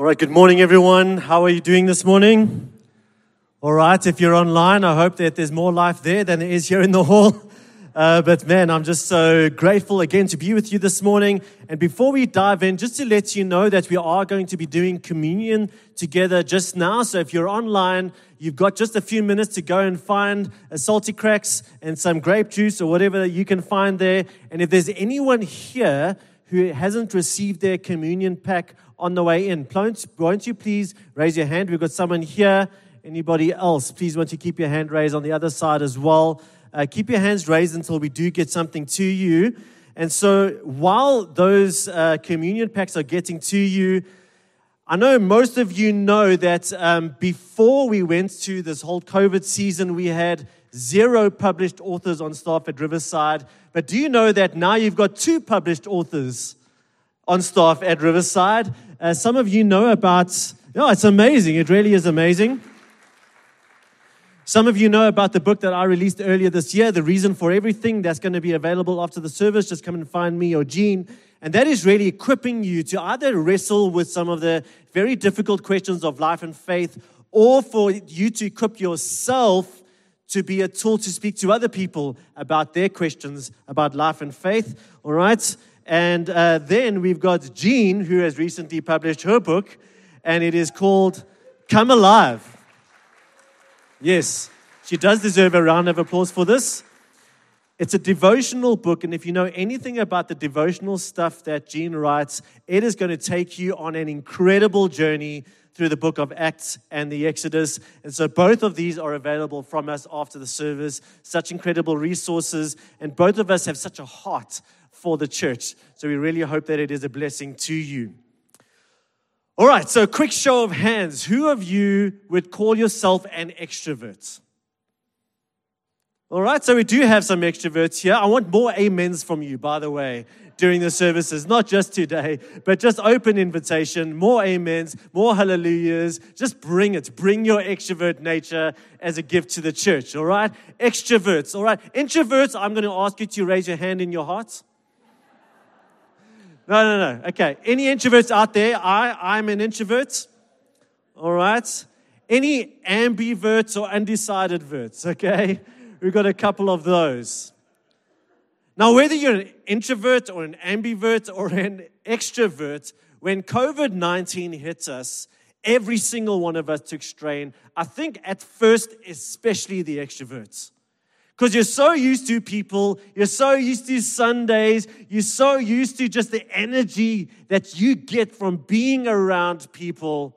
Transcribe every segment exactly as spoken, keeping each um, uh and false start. All right, good morning, everyone. How are you doing this morning? All right, if you're online, I hope that there's more life there than there is here in the hall. Uh, but man, I'm just so grateful again to be with you this morning. And before we dive in, just to let you know that we are going to be doing communion together just now. So if you're online, you've got just a few minutes to go and find a salty cracks and some grape juice or whatever you can find there. And if there's anyone here who hasn't received their communion pack on the way in, won't you please raise your hand? We've got someone here. Anybody else? Please, won't you keep your hand raised on the other side as well? Uh, keep your hands raised until we do get something to you. And so while those uh, communion packs are getting to you, I know most of you know that um, before we went to this whole COVID season, we had zero published authors on staff at Riverside. But do you know that now you've got two published authors on staff at Riverside? Uh, some of you know about, oh, it's amazing. It really is amazing. Some of you know about the book that I released earlier this year, The Reason for Everything. That's going to be available after the service. Just come and find me or Jean. And that is really equipping you to either wrestle with some of the very difficult questions of life and faith, or for you to equip yourself to be a tool to speak to other people about their questions about life and faith. All right. And uh, then we've got Jean, who has recently published her book, and it is called Come Alive. Yes, she does deserve a round of applause for this. It's a devotional book, and if you know anything about the devotional stuff that Jean writes, it is going to take you on an incredible journey through the book of Acts and the Exodus. And so both of these are available from us after the service. Such incredible resources, and both of us have such a heart for the church. So we really hope that it is a blessing to you. All right, so quick show of hands. Who of you would call yourself an extrovert? All right, so we do have some extroverts here. I want more amens from you, by the way, during the services, not just today, but just open invitation, more amens, more hallelujahs. Just bring it. Bring your extrovert nature as a gift to the church, all right? Extroverts, all right? Introverts, I'm going to ask you to raise your hand in your heart. No, no, no. Okay. Any introverts out there? I, I'm an introvert. All right. Any ambiverts or undecided verts? Okay. We've got a couple of those. Now, whether you're an introvert or an ambivert or an extrovert, when COVID nineteen hit us, every single one of us took strain. I think at first, especially the extroverts. Because you're so used to people, you're so used to Sundays, you're so used to just the energy that you get from being around people.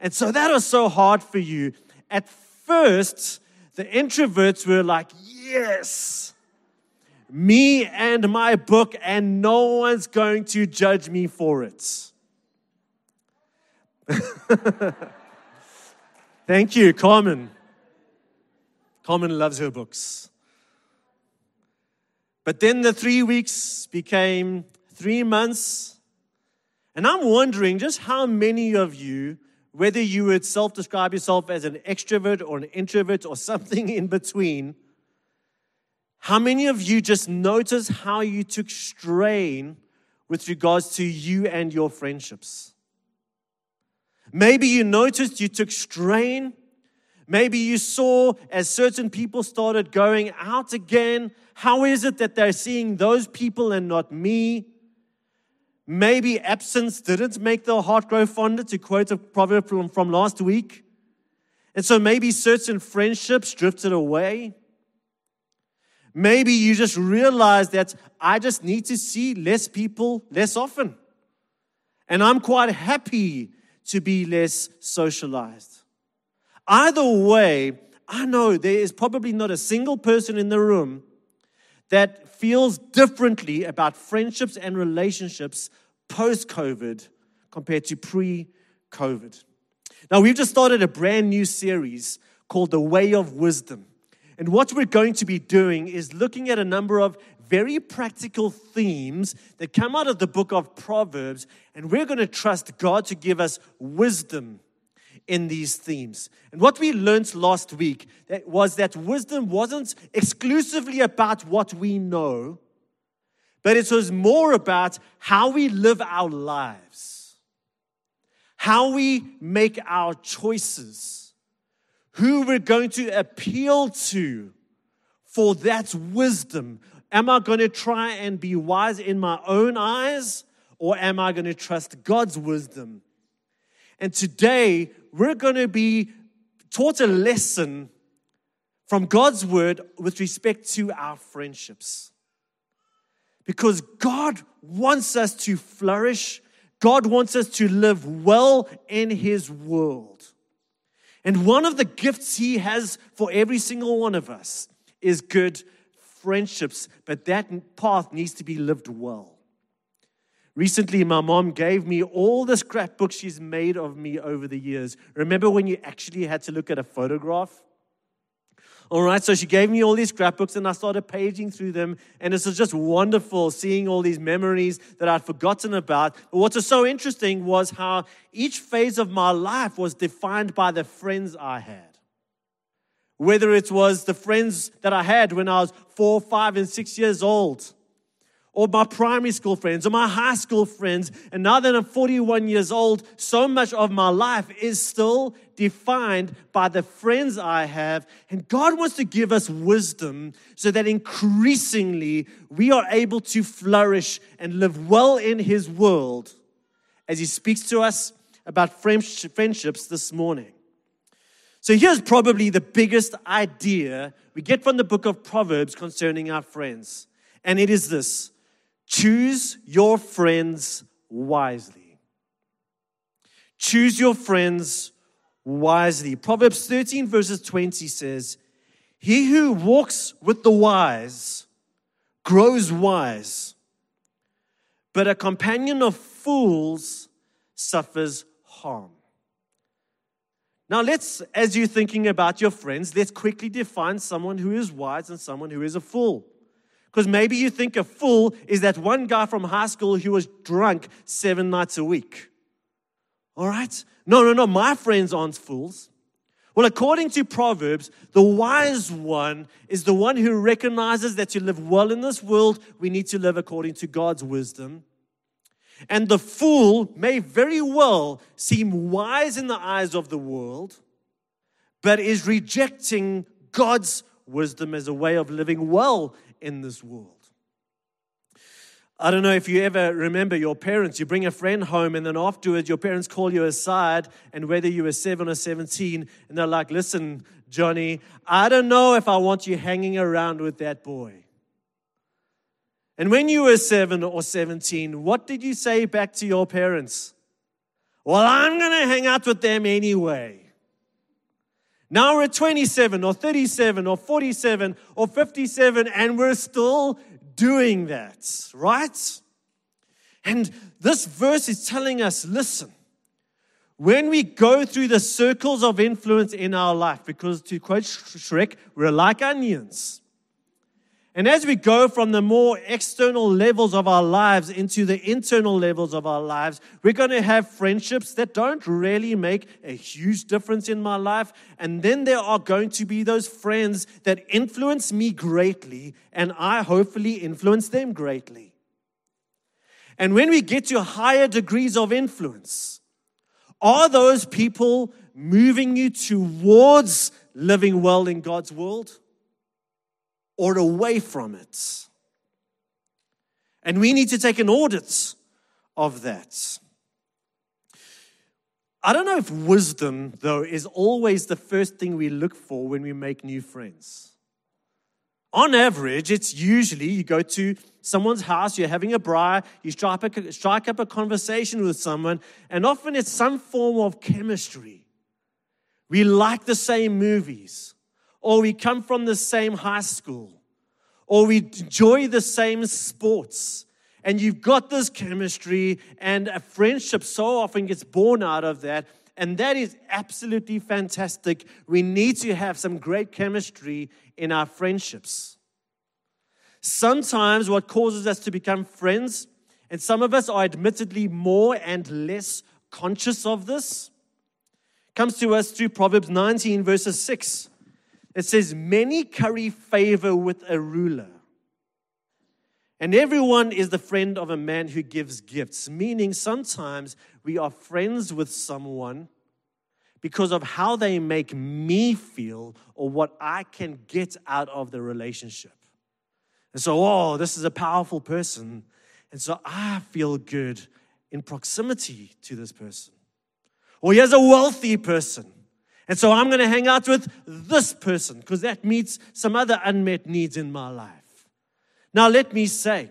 And so that was so hard for you. At first, the introverts were like, yes, me and my book, and no one's going to judge me for it. Thank you, Carmen. Carmen loves her books. But then the three weeks became three months. And I'm wondering just how many of you, whether you would self-describe yourself as an extrovert or an introvert or something in between, how many of you just notice how you took strain with regards to you and your friendships? Maybe you noticed you took strain. Maybe you saw as certain people started going out again, how is it that they're seeing those people and not me? Maybe absence didn't make the heart grow fonder, to quote a proverb from, from last week. And so maybe certain friendships drifted away. Maybe you just realized that I just need to see less people less often. And I'm quite happy to be less socialized. Either way, I know there is probably not a single person in the room that feels differently about friendships and relationships post-COVID compared to pre-COVID. Now, we've just started a brand new series called The Way of Wisdom. And what we're going to be doing is looking at a number of very practical themes that come out of the book of Proverbs, and we're going to trust God to give us wisdom in these themes. And what we learned last week was that wisdom wasn't exclusively about what we know, but it was more about how we live our lives, how we make our choices, who we're going to appeal to for that wisdom. Am I going to try and be wise in my own eyes, or am I going to trust God's wisdom? And today, we're going to be taught a lesson from God's word with respect to our friendships. Because God wants us to flourish. God wants us to live well in His world. And one of the gifts He has for every single one of us is good friendships, but that path needs to be lived well. Recently, my mom gave me all the scrapbooks she's made of me over the years. Remember when you actually had to look at a photograph? All right, so she gave me all these scrapbooks and I started paging through them. And it's just wonderful seeing all these memories that I'd forgotten about. But what's so interesting was how each phase of my life was defined by the friends I had. Whether it was the friends that I had when I was four, five, and six years old, or my primary school friends, or my high school friends. And now that I'm forty-one years old, so much of my life is still defined by the friends I have. And God wants to give us wisdom so that increasingly we are able to flourish and live well in His world as He speaks to us about friendships this morning. So here's probably the biggest idea we get from the book of Proverbs concerning our friends. And it is this: choose your friends wisely. Choose your friends wisely. Proverbs thirteen verses twenty says, "He who walks with the wise grows wise, but a companion of fools suffers harm." Now let's, as you're thinking about your friends, let's quickly define someone who is wise and someone who is a fool. Because maybe you think a fool is that one guy from high school who was drunk seven nights a week. All right? No, no, no, my friends aren't fools. Well, according to Proverbs, the wise one is the one who recognizes that to live well in this world, we need to live according to God's wisdom. And the fool may very well seem wise in the eyes of the world, but is rejecting God's wisdom as a way of living well in this world. I don't know if you ever remember your parents. You bring a friend home and then afterwards your parents call you aside, and whether you were seven or seventeen, and they're like, "Listen, Johnny, I don't know if I want you hanging around with that boy." And when you were seven or seventeen, what did you say back to your parents? "Well, I'm going to hang out with them anyway." Now we're twenty-seven or thirty-seven or forty-seven or fifty-seven, and we're still doing that, right? And this verse is telling us, listen, when we go through the circles of influence in our life, because to quote Shrek, we're like onions. And as we go from the more external levels of our lives into the internal levels of our lives, we're going to have friendships that don't really make a huge difference in my life. And then there are going to be those friends that influence me greatly, and I hopefully influence them greatly. And when we get to higher degrees of influence, are those people moving you towards living well in God's world, or away from it? And we need to take an audit of that. I don't know if wisdom, though, is always the first thing we look for when we make new friends. On average, it's usually you go to someone's house, you're having a briar, you strike up, strike up a conversation with someone, and often it's some form of chemistry. We like the same movies, or we come from the same high school, or we enjoy the same sports, and you've got this chemistry, and a friendship so often gets born out of that, and that is absolutely fantastic. We need to have some great chemistry in our friendships. Sometimes what causes us to become friends, and some of us are admittedly more and less conscious of this, comes to us through Proverbs nineteen verses six. It says, "Many curry favor with a ruler, And everyone is the friend of a man who gives gifts, meaning sometimes we are friends with someone because of how they make me feel or what I can get out of the relationship. And so, oh, this is a powerful person. And so I feel good in proximity to this person. Or here's a wealthy person. And so I'm going to hang out with this person because that meets some other unmet needs in my life. Now, let me say,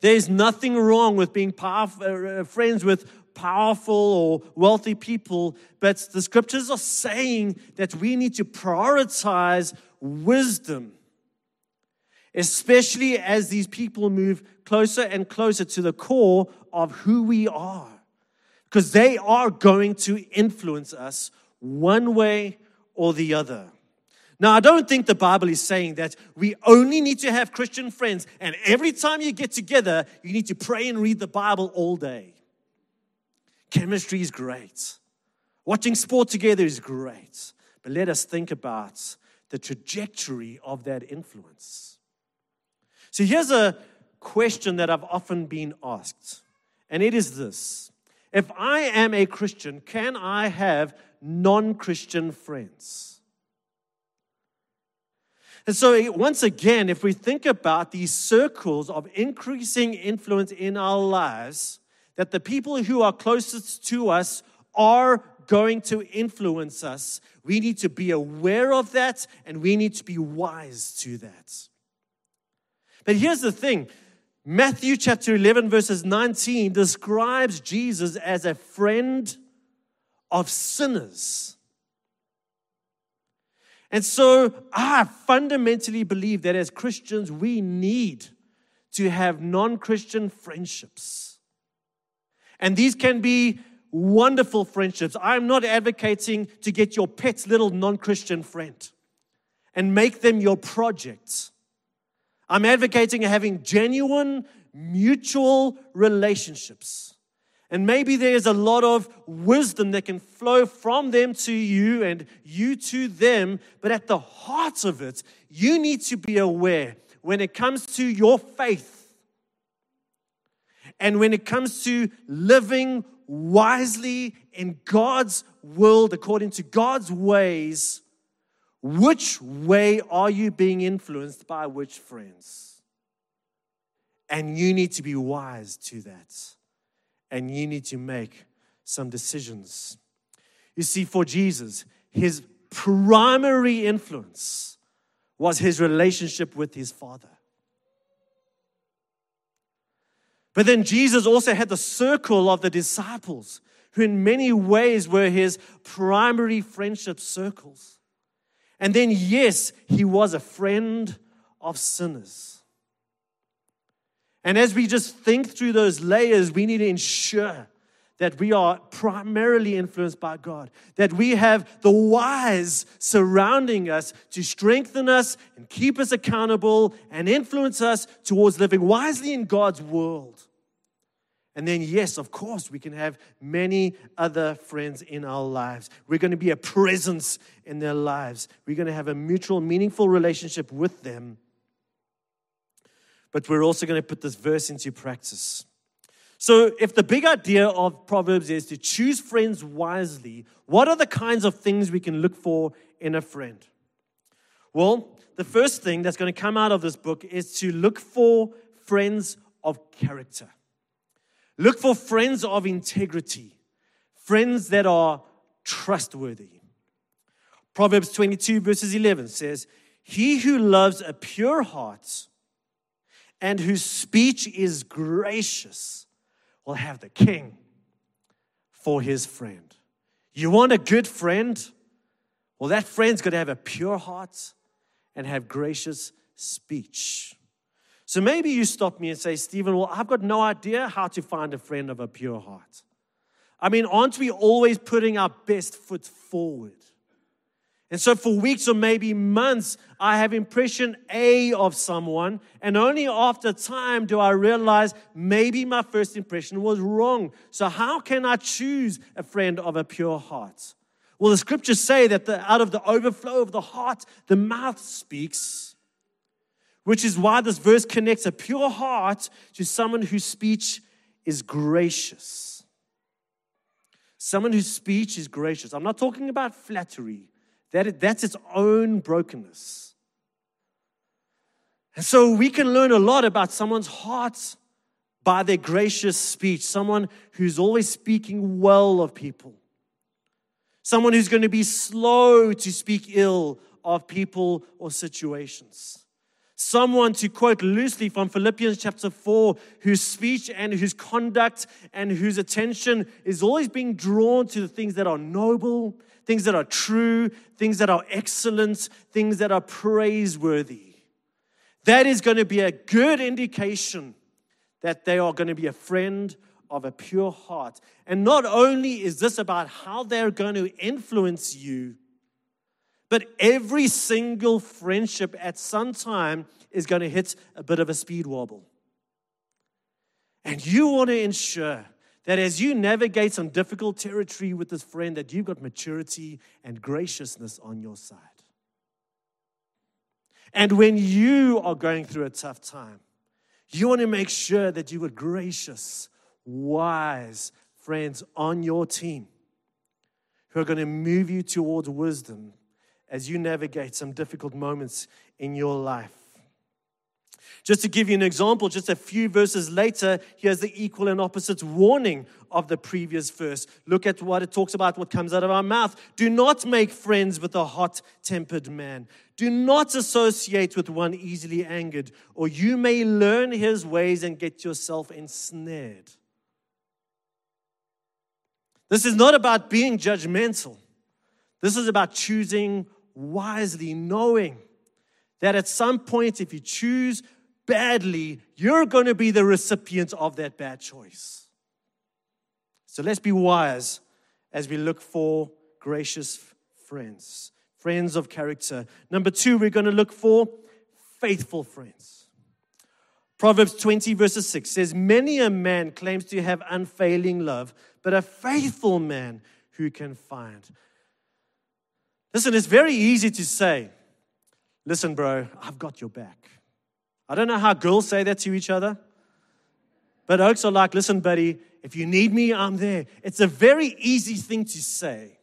there's nothing wrong with being powerful, uh, friends with powerful or wealthy people, but the scriptures are saying that we need to prioritize wisdom, especially as these people move closer and closer to the core of who we are, because they are going to influence us one way or the other. Now, I don't think the Bible is saying that we only need to have Christian friends, and every time you get together, you need to pray and read the Bible all day. Chemistry is great. Watching sport together is great. But let us think about the trajectory of that influence. So here's a question that I've often been asked, and it is this. If I am a Christian, can I have non-Christian friends? And so once again, if we think about these circles of increasing influence in our lives, that the people who are closest to us are going to influence us, we need to be aware of that and we need to be wise to that. But here's the thing. Matthew chapter eleven verses nineteen describes Jesus as a friend of sinners. And so I fundamentally believe that as Christians, we need to have non-Christian friendships. And these can be wonderful friendships. I'm not advocating to get your pet's little non-Christian friend and make them your project. I'm advocating having genuine, mutual relationships. And maybe there's a lot of wisdom that can flow from them to you and you to them. But at the heart of it, you need to be aware when it comes to your faith and when it comes to living wisely in God's world, according to God's ways, which way are you being influenced by which friends? And you need to be wise to that. And you need to make some decisions. You see, for Jesus, his primary influence was his relationship with his Father. But then Jesus also had the circle of the disciples, who in many ways were his primary friendship circles. And then, yes, he was a friend of sinners. And as we just think through those layers, we need to ensure that we are primarily influenced by God, that we have the wise surrounding us to strengthen us and keep us accountable and influence us towards living wisely in God's world. And then, yes, of course, we can have many other friends in our lives. We're going to be a presence in their lives. We're going to have a mutual, meaningful relationship with them. But we're also going to put this verse into practice. So if the big idea of Proverbs is to choose friends wisely, what are the kinds of things we can look for in a friend? Well, the first thing that's going to come out of this book is to look for friends of character. Look for friends of integrity, friends that are trustworthy. Proverbs twenty-two verses eleven says, "He who loves a pure heart and whose speech is gracious will have the king for his friend." You want a good friend? Well, that friend's got to have a pure heart and have gracious speech. So maybe you stop me and say, "Stephen, well, I've got no idea how to find a friend of a pure heart." I mean, aren't we always putting our best foot forward? And so for weeks or maybe months, I have impression A of someone, and only after time do I realize maybe my first impression was wrong. So how can I choose a friend of a pure heart? Well, the scriptures say that the, out of the overflow of the heart, the mouth speaks, which is why this verse connects a pure heart to someone whose speech is gracious. Someone whose speech is gracious. I'm not talking about flattery. That, that's its own brokenness. And so we can learn a lot about someone's heart by their gracious speech. Someone who's always speaking well of people. Someone who's going to be slow to speak ill of people or situations. Someone, to quote loosely from Philippians chapter four, whose speech and whose conduct and whose attention is always being drawn to the things that are noble, things that are true, things that are excellent, things that are praiseworthy. That is going to be a good indication that they are going to be a friend of a pure heart. And not only is this about how they're going to influence you, but every single friendship at some time is going to hit a bit of a speed wobble. And you want to ensure that as you navigate some difficult territory with this friend, that you've got maturity and graciousness on your side. And when you are going through a tough time, you want to make sure that you are gracious, wise friends on your team who are going to move you towards wisdom as you navigate some difficult moments in your life. Just to give you an example, just a few verses later, here's the equal and opposite warning of the previous verse. Look at what it talks about, what comes out of our mouth. Do not make friends with a hot-tempered man. Do not associate with one easily angered, or you may learn his ways and get yourself ensnared. This is not about being judgmental. This is about choosing wisely, knowing that at some point, if you choose badly, you're going to be the recipient of that bad choice. So let's be wise as we look for gracious friends, friends of character. Number two, we're going to look for faithful friends. Proverbs twenty, verses six says, many a man claims to have unfailing love, but a faithful man who can find. Listen, it's very easy to say, listen, bro, I've got your back. I don't know how girls say that to each other, but oaks are like, listen, buddy, if you need me, I'm there. It's a very easy thing to say.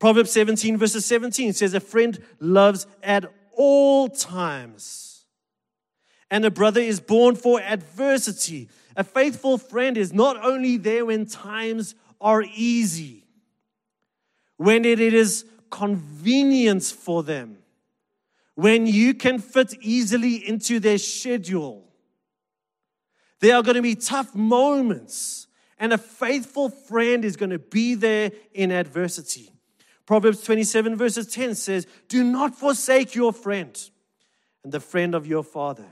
Proverbs seventeen, verses seventeen says, a friend loves at all times, and a brother is born for adversity. A faithful friend is not only there when times are easy, when it is convenient for them, when you can fit easily into their schedule. There are going to be tough moments, and a faithful friend is going to be there in adversity. Proverbs twenty-seven, verses ten says, do not forsake your friend and the friend of your father.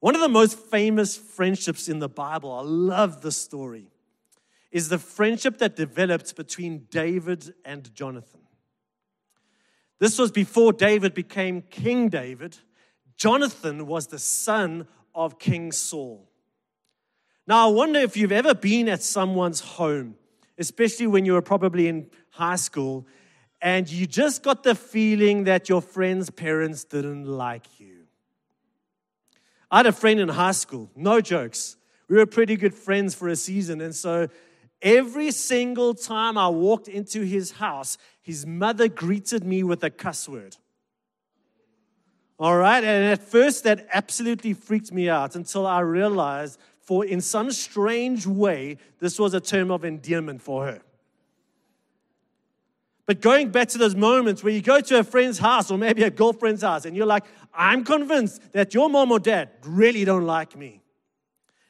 One of the most famous friendships in the Bible, I love this story, is the friendship that developed between David and Jonathan. This was before David became King David. Jonathan was the son of King Saul. Now, I wonder if you've ever been at someone's home, especially when you were probably in high school, and you just got the feeling that your friend's parents didn't like you. I had a friend in high school, no jokes. We were pretty good friends for a season, and so every single time I walked into his house, his mother greeted me with a cuss word. All right, and at first that absolutely freaked me out until I realized, for in some strange way, this was a term of endearment for her. But going back to those moments where you go to a friend's house or maybe a girlfriend's house and you're like, I'm convinced that your mom or dad really don't like me.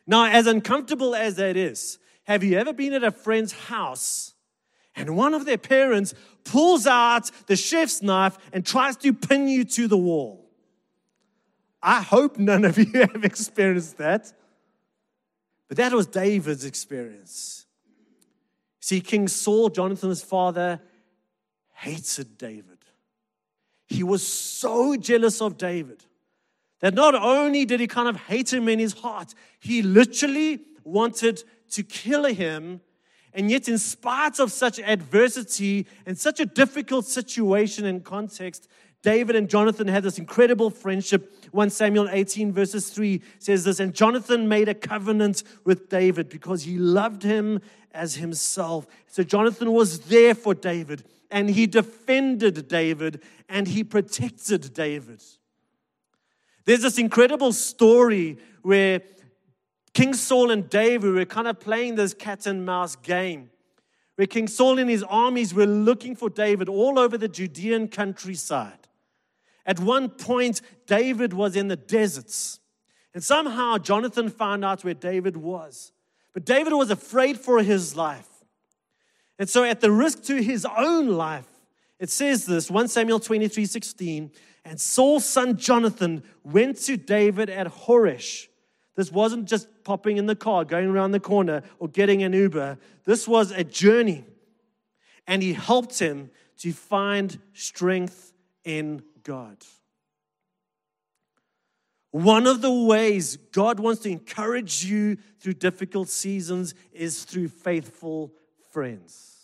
Now, as uncomfortable as that is, have you ever been at a friend's house and one of their parents pulls out the chef's knife and tries to pin you to the wall? I hope none of you have experienced that. But that was David's experience. See, King Saul, Jonathan's father, hated David. He was so jealous of David that not only did he kind of hate him in his heart, he literally wanted to kill him. And yet, in spite of such adversity and such a difficult situation and context, David and Jonathan had this incredible friendship. First Samuel eighteen verses three says this, and Jonathan made a covenant with David because he loved him as himself. So Jonathan was there for David, and he defended David, and he protected David. There's this incredible story where King Saul and David were kind of playing this cat and mouse game, where King Saul and his armies were looking for David all over the Judean countryside. At one point, David was in the deserts, and somehow Jonathan found out where David was. But David was afraid for his life. And so at the risk to his own life, it says this, First Samuel twenty-three sixteen, and Saul's son Jonathan went to David at Horesh. This wasn't just popping in the car, going around the corner, or getting an Uber. This was a journey. And he helped him to find strength in God. One of the ways God wants to encourage you through difficult seasons is through faithful friends.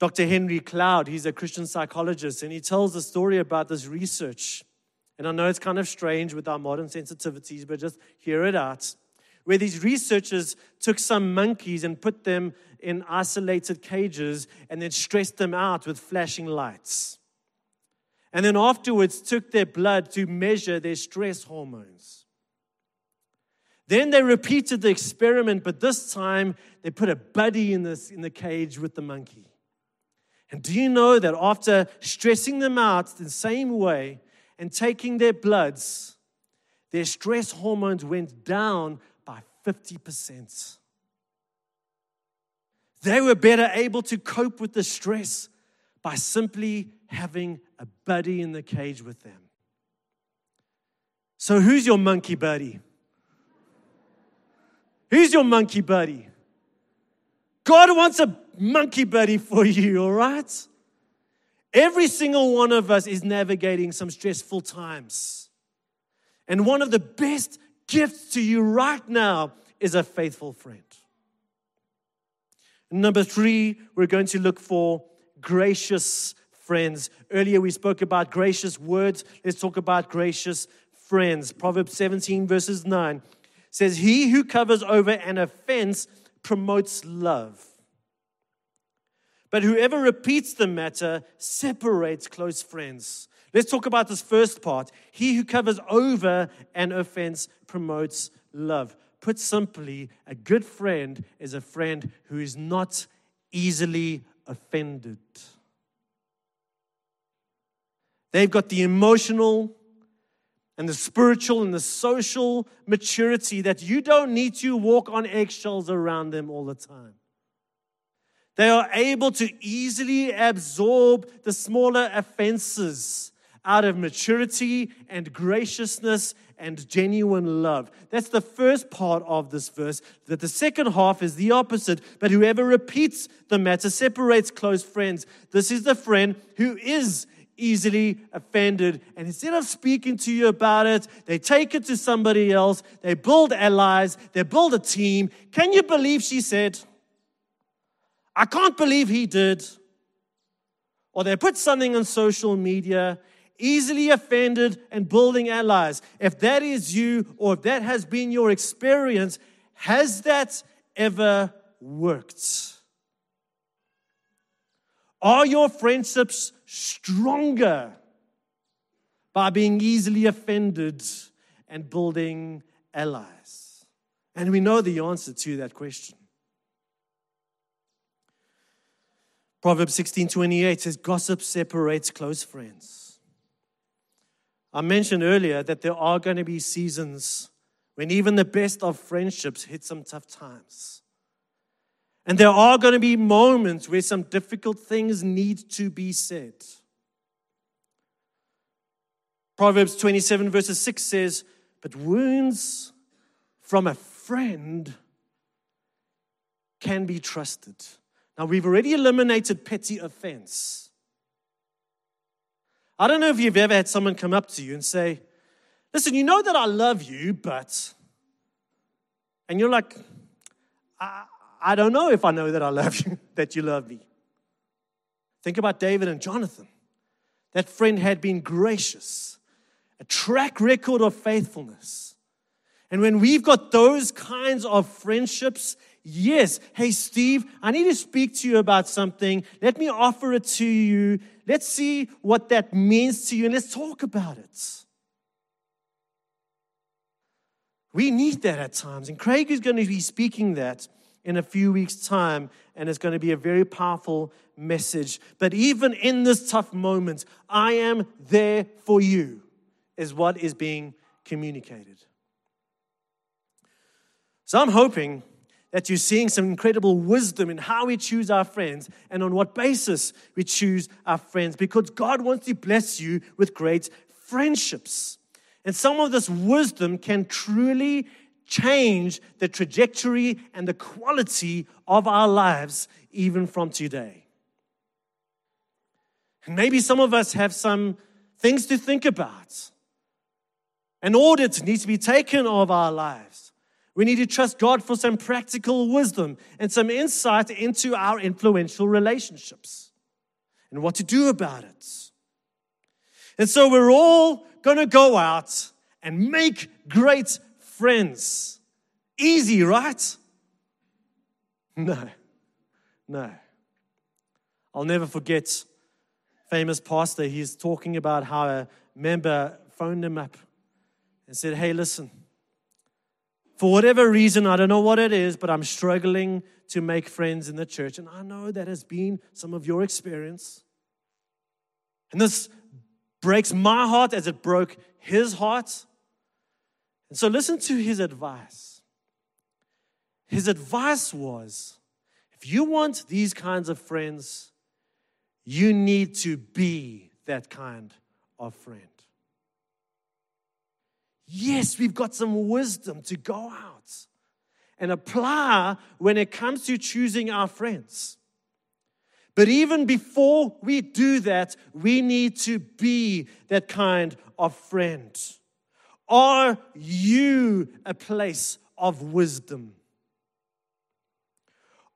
Doctor Henry Cloud, he's a Christian psychologist, and he tells a story about this research. And I know it's kind of strange with our modern sensitivities, but just hear it out. Where these researchers took some monkeys and put them in isolated cages and then stressed them out with flashing lights. And then afterwards took their blood to measure their stress hormones. Then they repeated the experiment, but this time they put a buddy in, this, in the cage with the monkey. And do you know that after stressing them out the same way, and taking their bloods, their stress hormones went down by fifty percent. They were better able to cope with the stress by simply having a buddy in the cage with them. So who's your monkey buddy? Who's your monkey buddy? God wants a monkey buddy for you, all right? Every single one of us is navigating some stressful times. And one of the best gifts to you right now is a faithful friend. Number three, we're going to look for gracious friends. Earlier we spoke about gracious words. Let's talk about gracious friends. Proverbs seventeen verses nine says, he who covers over an offense promotes love, but whoever repeats the matter separates close friends. Let's talk about this first part. He who covers over an offense promotes love. Put simply, a good friend is a friend who is not easily offended. They've got the emotional and the spiritual and the social maturity that you don't need to walk on eggshells around them all the time. They are able to easily absorb the smaller offenses out of maturity and graciousness and genuine love. That's the first part of this verse. That the second half is the opposite. But whoever repeats the matter separates close friends. This is the friend who is easily offended. And instead of speaking to you about it, they take it to somebody else. They build allies. They build a team. Can you believe she said? I can't believe he did. Or they put something on social media, easily offended and building allies. If that is you, or if that has been your experience, has that ever worked? Are your friendships stronger by being easily offended and building allies? And we know the answer to that question. Proverbs sixteen twenty-eight says, gossip separates close friends. I mentioned earlier that there are going to be seasons when even the best of friendships hit some tough times. And there are going to be moments where some difficult things need to be said. Proverbs twenty-seven verses six says, but wounds from a friend can be trusted. Now, we've already eliminated petty offense. I don't know if you've ever had someone come up to you and say, listen, you know that I love you, but... And you're like, I, I don't know if I know that I love you, that you love me. Think about David and Jonathan. That friend had been gracious, a track record of faithfulness. And when we've got those kinds of friendships, yes, hey, Steve, I need to speak to you about something. Let me offer it to you. Let's see what that means to you, and let's talk about it. We need that at times. And Craig is going to be speaking that in a few weeks' time, and it's going to be a very powerful message. But even in this tough moment, I am there for you, is what is being communicated. So I'm hoping that you're seeing some incredible wisdom in how we choose our friends and on what basis we choose our friends, because God wants to bless you with great friendships. And some of this wisdom can truly change the trajectory and the quality of our lives, even from today. And maybe some of us have some things to think about. An audit needs to be taken of our lives. We need to trust God for some practical wisdom and some insight into our influential relationships and what to do about it. And so we're all going to go out and make great friends. Easy, right? No, no. I'll never forget famous pastor. He's talking about how a member phoned him up and said, hey, listen, for whatever reason, I don't know what it is, but I'm struggling to make friends in the church. And I know that has been some of your experience. And this breaks my heart as it broke his heart. And so listen to his advice. His advice was, if you want these kinds of friends, you need to be that kind of friend. Yes, we've got some wisdom to go out and apply when it comes to choosing our friends. But even before we do that, we need to be that kind of friend. Are you a place of wisdom?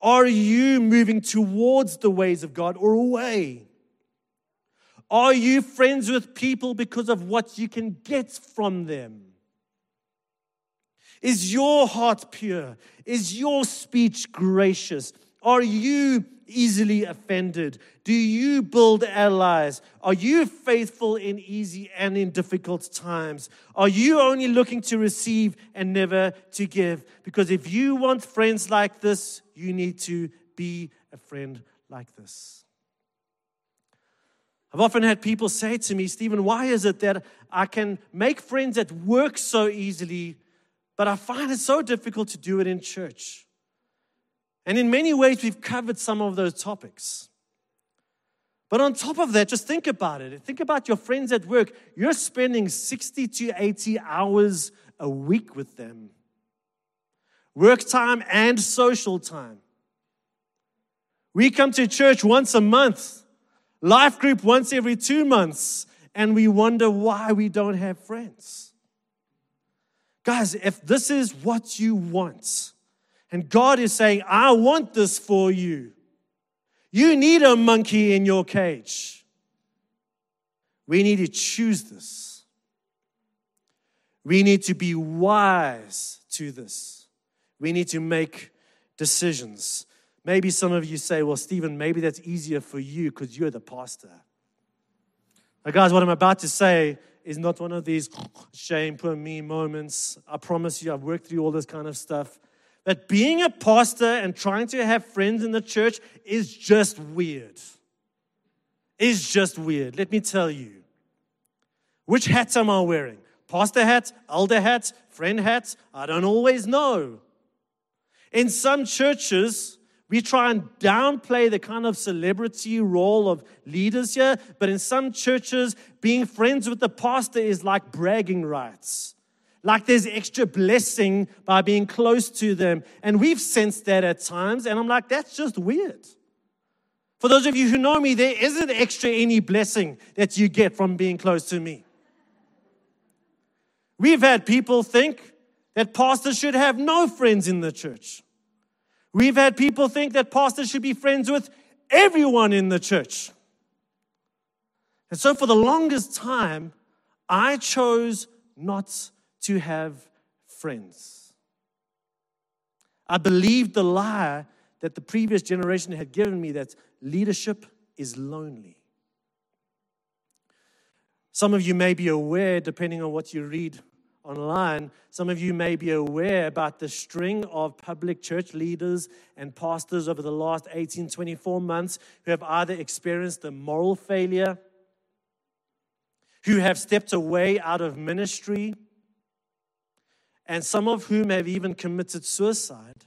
Are you moving towards the ways of God or away? Are you friends with people because of what you can get from them? Is your heart pure? Is your speech gracious? Are you easily offended? Do you build allies? Are you faithful in easy and in difficult times? Are you only looking to receive and never to give? Because if you want friends like this, you need to be a friend like this. I've often had people say to me, Stephen, why is it that I can make friends at work so easily, but I find it so difficult to do it in church? And in many ways, we've covered some of those topics. But on top of that, just think about it. Think about your friends at work. You're spending sixty to eighty hours a week with them. Work time and social time. We come to church once a month, life group once every two months, and we wonder why we don't have friends. Guys, if this is what you want, and God is saying, I want this for you. You need a monkey in your cage. We need to choose this. We need to be wise to this. We need to make decisions. Maybe some of you say, well, Stephen, maybe that's easier for you because you're the pastor. Now, guys, what I'm about to say is not one of these shame, poor me moments. I promise you, I've worked through all this kind of stuff. That being a pastor and trying to have friends in the church is just weird. It's just weird. Let me tell you. Which hats am I wearing? Pastor hats, elder hats, friend hats? I don't always know. In some churches, we try and downplay the kind of celebrity role of leaders here. But in some churches, being friends with the pastor is like bragging rights. Like there's extra blessing by being close to them. And we've sensed that at times. And I'm like, that's just weird. For those of you who know me, there isn't extra any blessing that you get from being close to me. We've had people think that pastors should have no friends in the church. We've had people think that pastors should be friends with everyone in the church. And so for the longest time, I chose not to have friends. I believed the lie that the previous generation had given me, that leadership is lonely. Some of you may be aware, depending on what you read online, some of you may be aware about the string of public church leaders and pastors over the last eighteen, twenty-four months who have either experienced a moral failure, who have stepped away out of ministry, and some of whom have even committed suicide.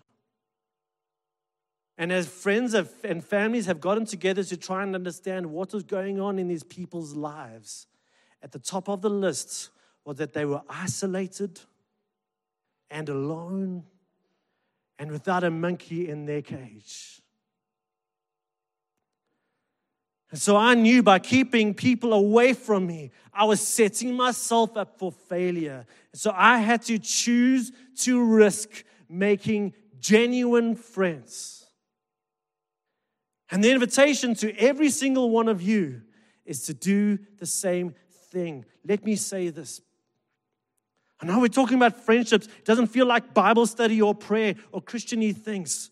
And as friends have, and families have gotten together to try and understand what was going on in these people's lives, at the top of the list was that they were isolated and alone and without a monkey in their cage. And so I knew by keeping people away from me, I was setting myself up for failure. And so I had to choose to risk making genuine friends. And the invitation to every single one of you is to do the same thing. Let me say this. I know we're talking about friendships. It doesn't feel like Bible study or prayer or Christian-y things.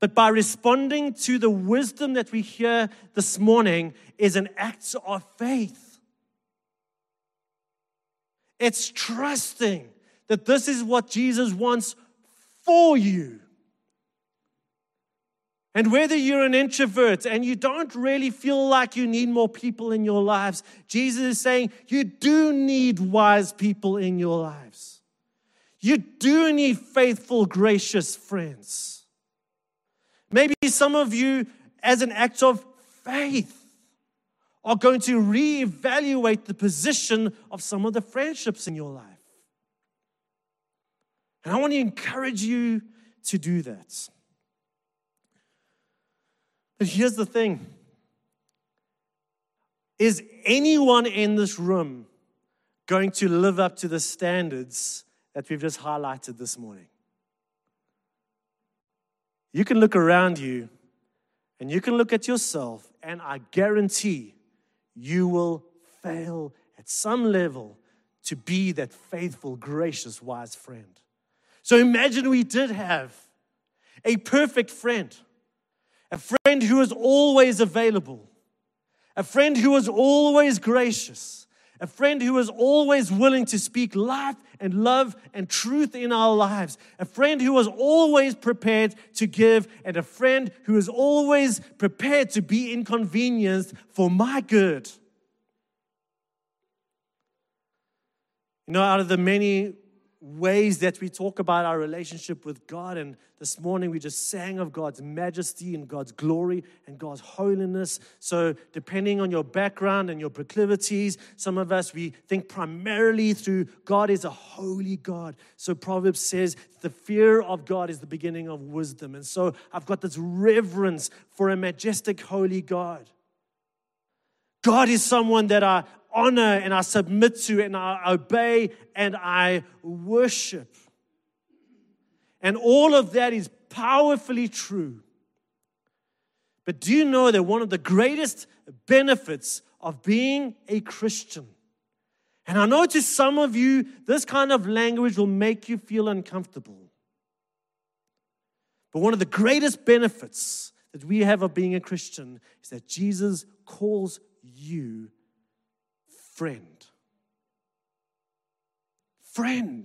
But by responding to the wisdom that we hear this morning is an act of faith. It's trusting that this is what Jesus wants for you. And whether you're an introvert and you don't really feel like you need more people in your lives, Jesus is saying you do need wise people in your lives. You do need faithful, gracious friends. Maybe some of you, as an act of faith, are going to reevaluate the position of some of the friendships in your life. And I want to encourage you to do that. But here's the thing. Is anyone in this room going to live up to the standards that we've just highlighted this morning? You can look around you and you can look at yourself, and I guarantee you will fail at some level to be that faithful, gracious, wise friend. So imagine we did have a perfect friend. A friend who is always available. A friend who is always gracious. A friend who is always willing to speak life and love and truth in our lives. A friend who is always prepared to give. And a friend who is always prepared to be inconvenienced for my good. You know, out of the many ways that we talk about our relationship with God, and this morning we just sang of God's majesty and God's glory and God's holiness. So depending on your background and your proclivities, some of us, we think primarily through God is a holy God. So Proverbs says the fear of God is the beginning of wisdom. And so I've got this reverence for a majestic, holy God. God is someone that I honor and I submit to and I obey and I worship. And all of that is powerfully true. But do you know that one of the greatest benefits of being a Christian, and I know to some of you, this kind of language will make you feel uncomfortable. But one of the greatest benefits that we have of being a Christian is that Jesus calls you Friend. Friend.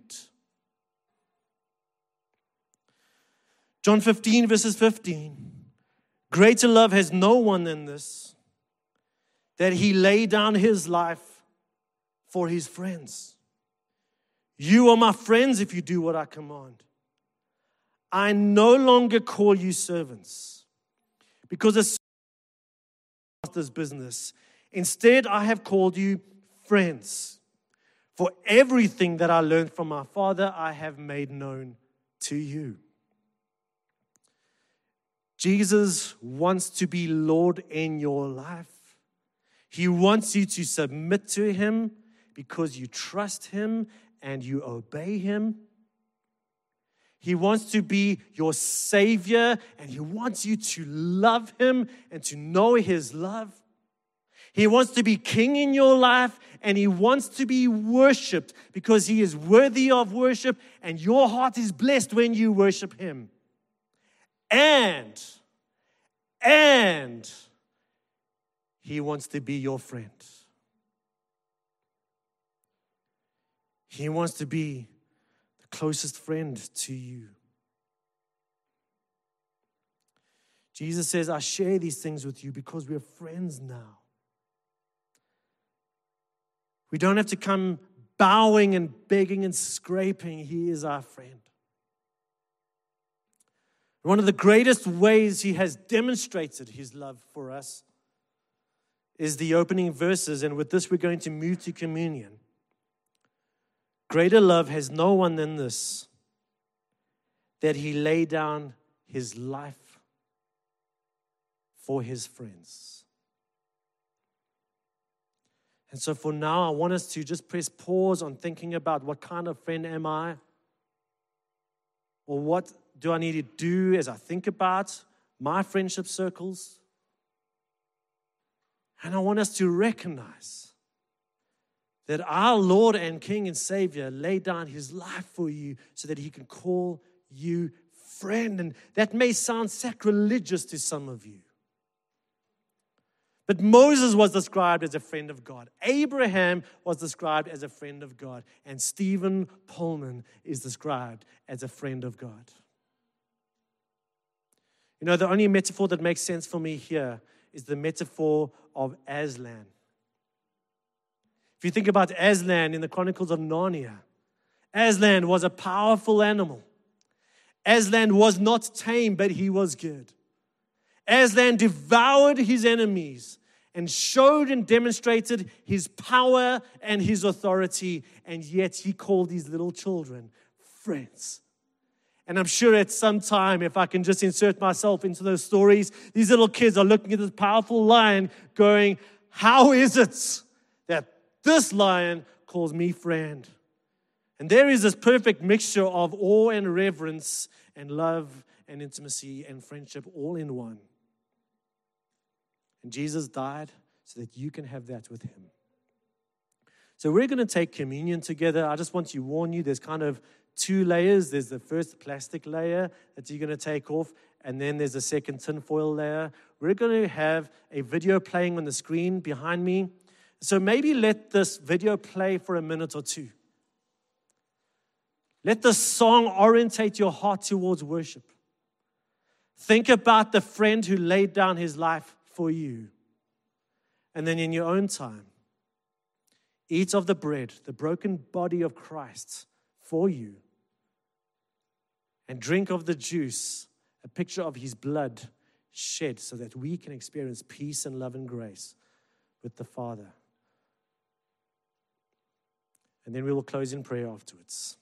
John fifteen, verses fifteen. Greater love has no one than this, that he lay down his life for his friends. You are my friends if you do what I command. I no longer call you servants, because as master's business. Instead, I have called you friends, for everything that I learned from my Father, I have made known to you. Jesus wants to be Lord in your life. He wants you to submit to Him because you trust Him and you obey Him. He wants to be your Savior, and He wants you to love Him and to know His love. He wants to be king in your life, and he wants to be worshipped because he is worthy of worship, and your heart is blessed when you worship him. And, and he wants to be your friend. He wants to be the closest friend to you. Jesus says, I share these things with you because we are friends now. We don't have to come bowing and begging and scraping. He is our friend. One of the greatest ways he has demonstrated his love for us is the opening verses. And with this, we're going to move to communion. Greater love has no one than this, that he lay down his life for his friends. And so for now, I want us to just press pause on thinking about what kind of friend am I? Or what do I need to do as I think about my friendship circles? And I want us to recognize that our Lord and King and Savior laid down his life for you so that he can call you friend. And that may sound sacrilegious to some of you. But Moses was described as a friend of God. Abraham was described as a friend of God. And Stephen Pullman is described as a friend of God. You know, the only metaphor that makes sense for me here is the metaphor of Aslan. If you think about Aslan in the Chronicles of Narnia, Aslan was a powerful animal. Aslan was not tame, but he was good. Aslan devoured his enemies and showed and demonstrated his power and his authority, and yet he called these little children friends. And I'm sure at some time, if I can just insert myself into those stories, these little kids are looking at this powerful lion going, how is it that this lion calls me friend? And there is this perfect mixture of awe and reverence and love and intimacy and friendship all in one. And Jesus died so that you can have that with him. So we're going to take communion together. I just want to warn you, there's kind of two layers. There's the first plastic layer that you're going to take off, and then there's a second tinfoil layer. We're going to have a video playing on the screen behind me. So maybe let this video play for a minute or two. Let the song orientate your heart towards worship. Think about the friend who laid down his life for you. And then in your own time, eat of the bread, the broken body of Christ for you. And drink of the juice, a picture of his blood shed so that we can experience peace and love and grace with the Father. And then we will close in prayer afterwards.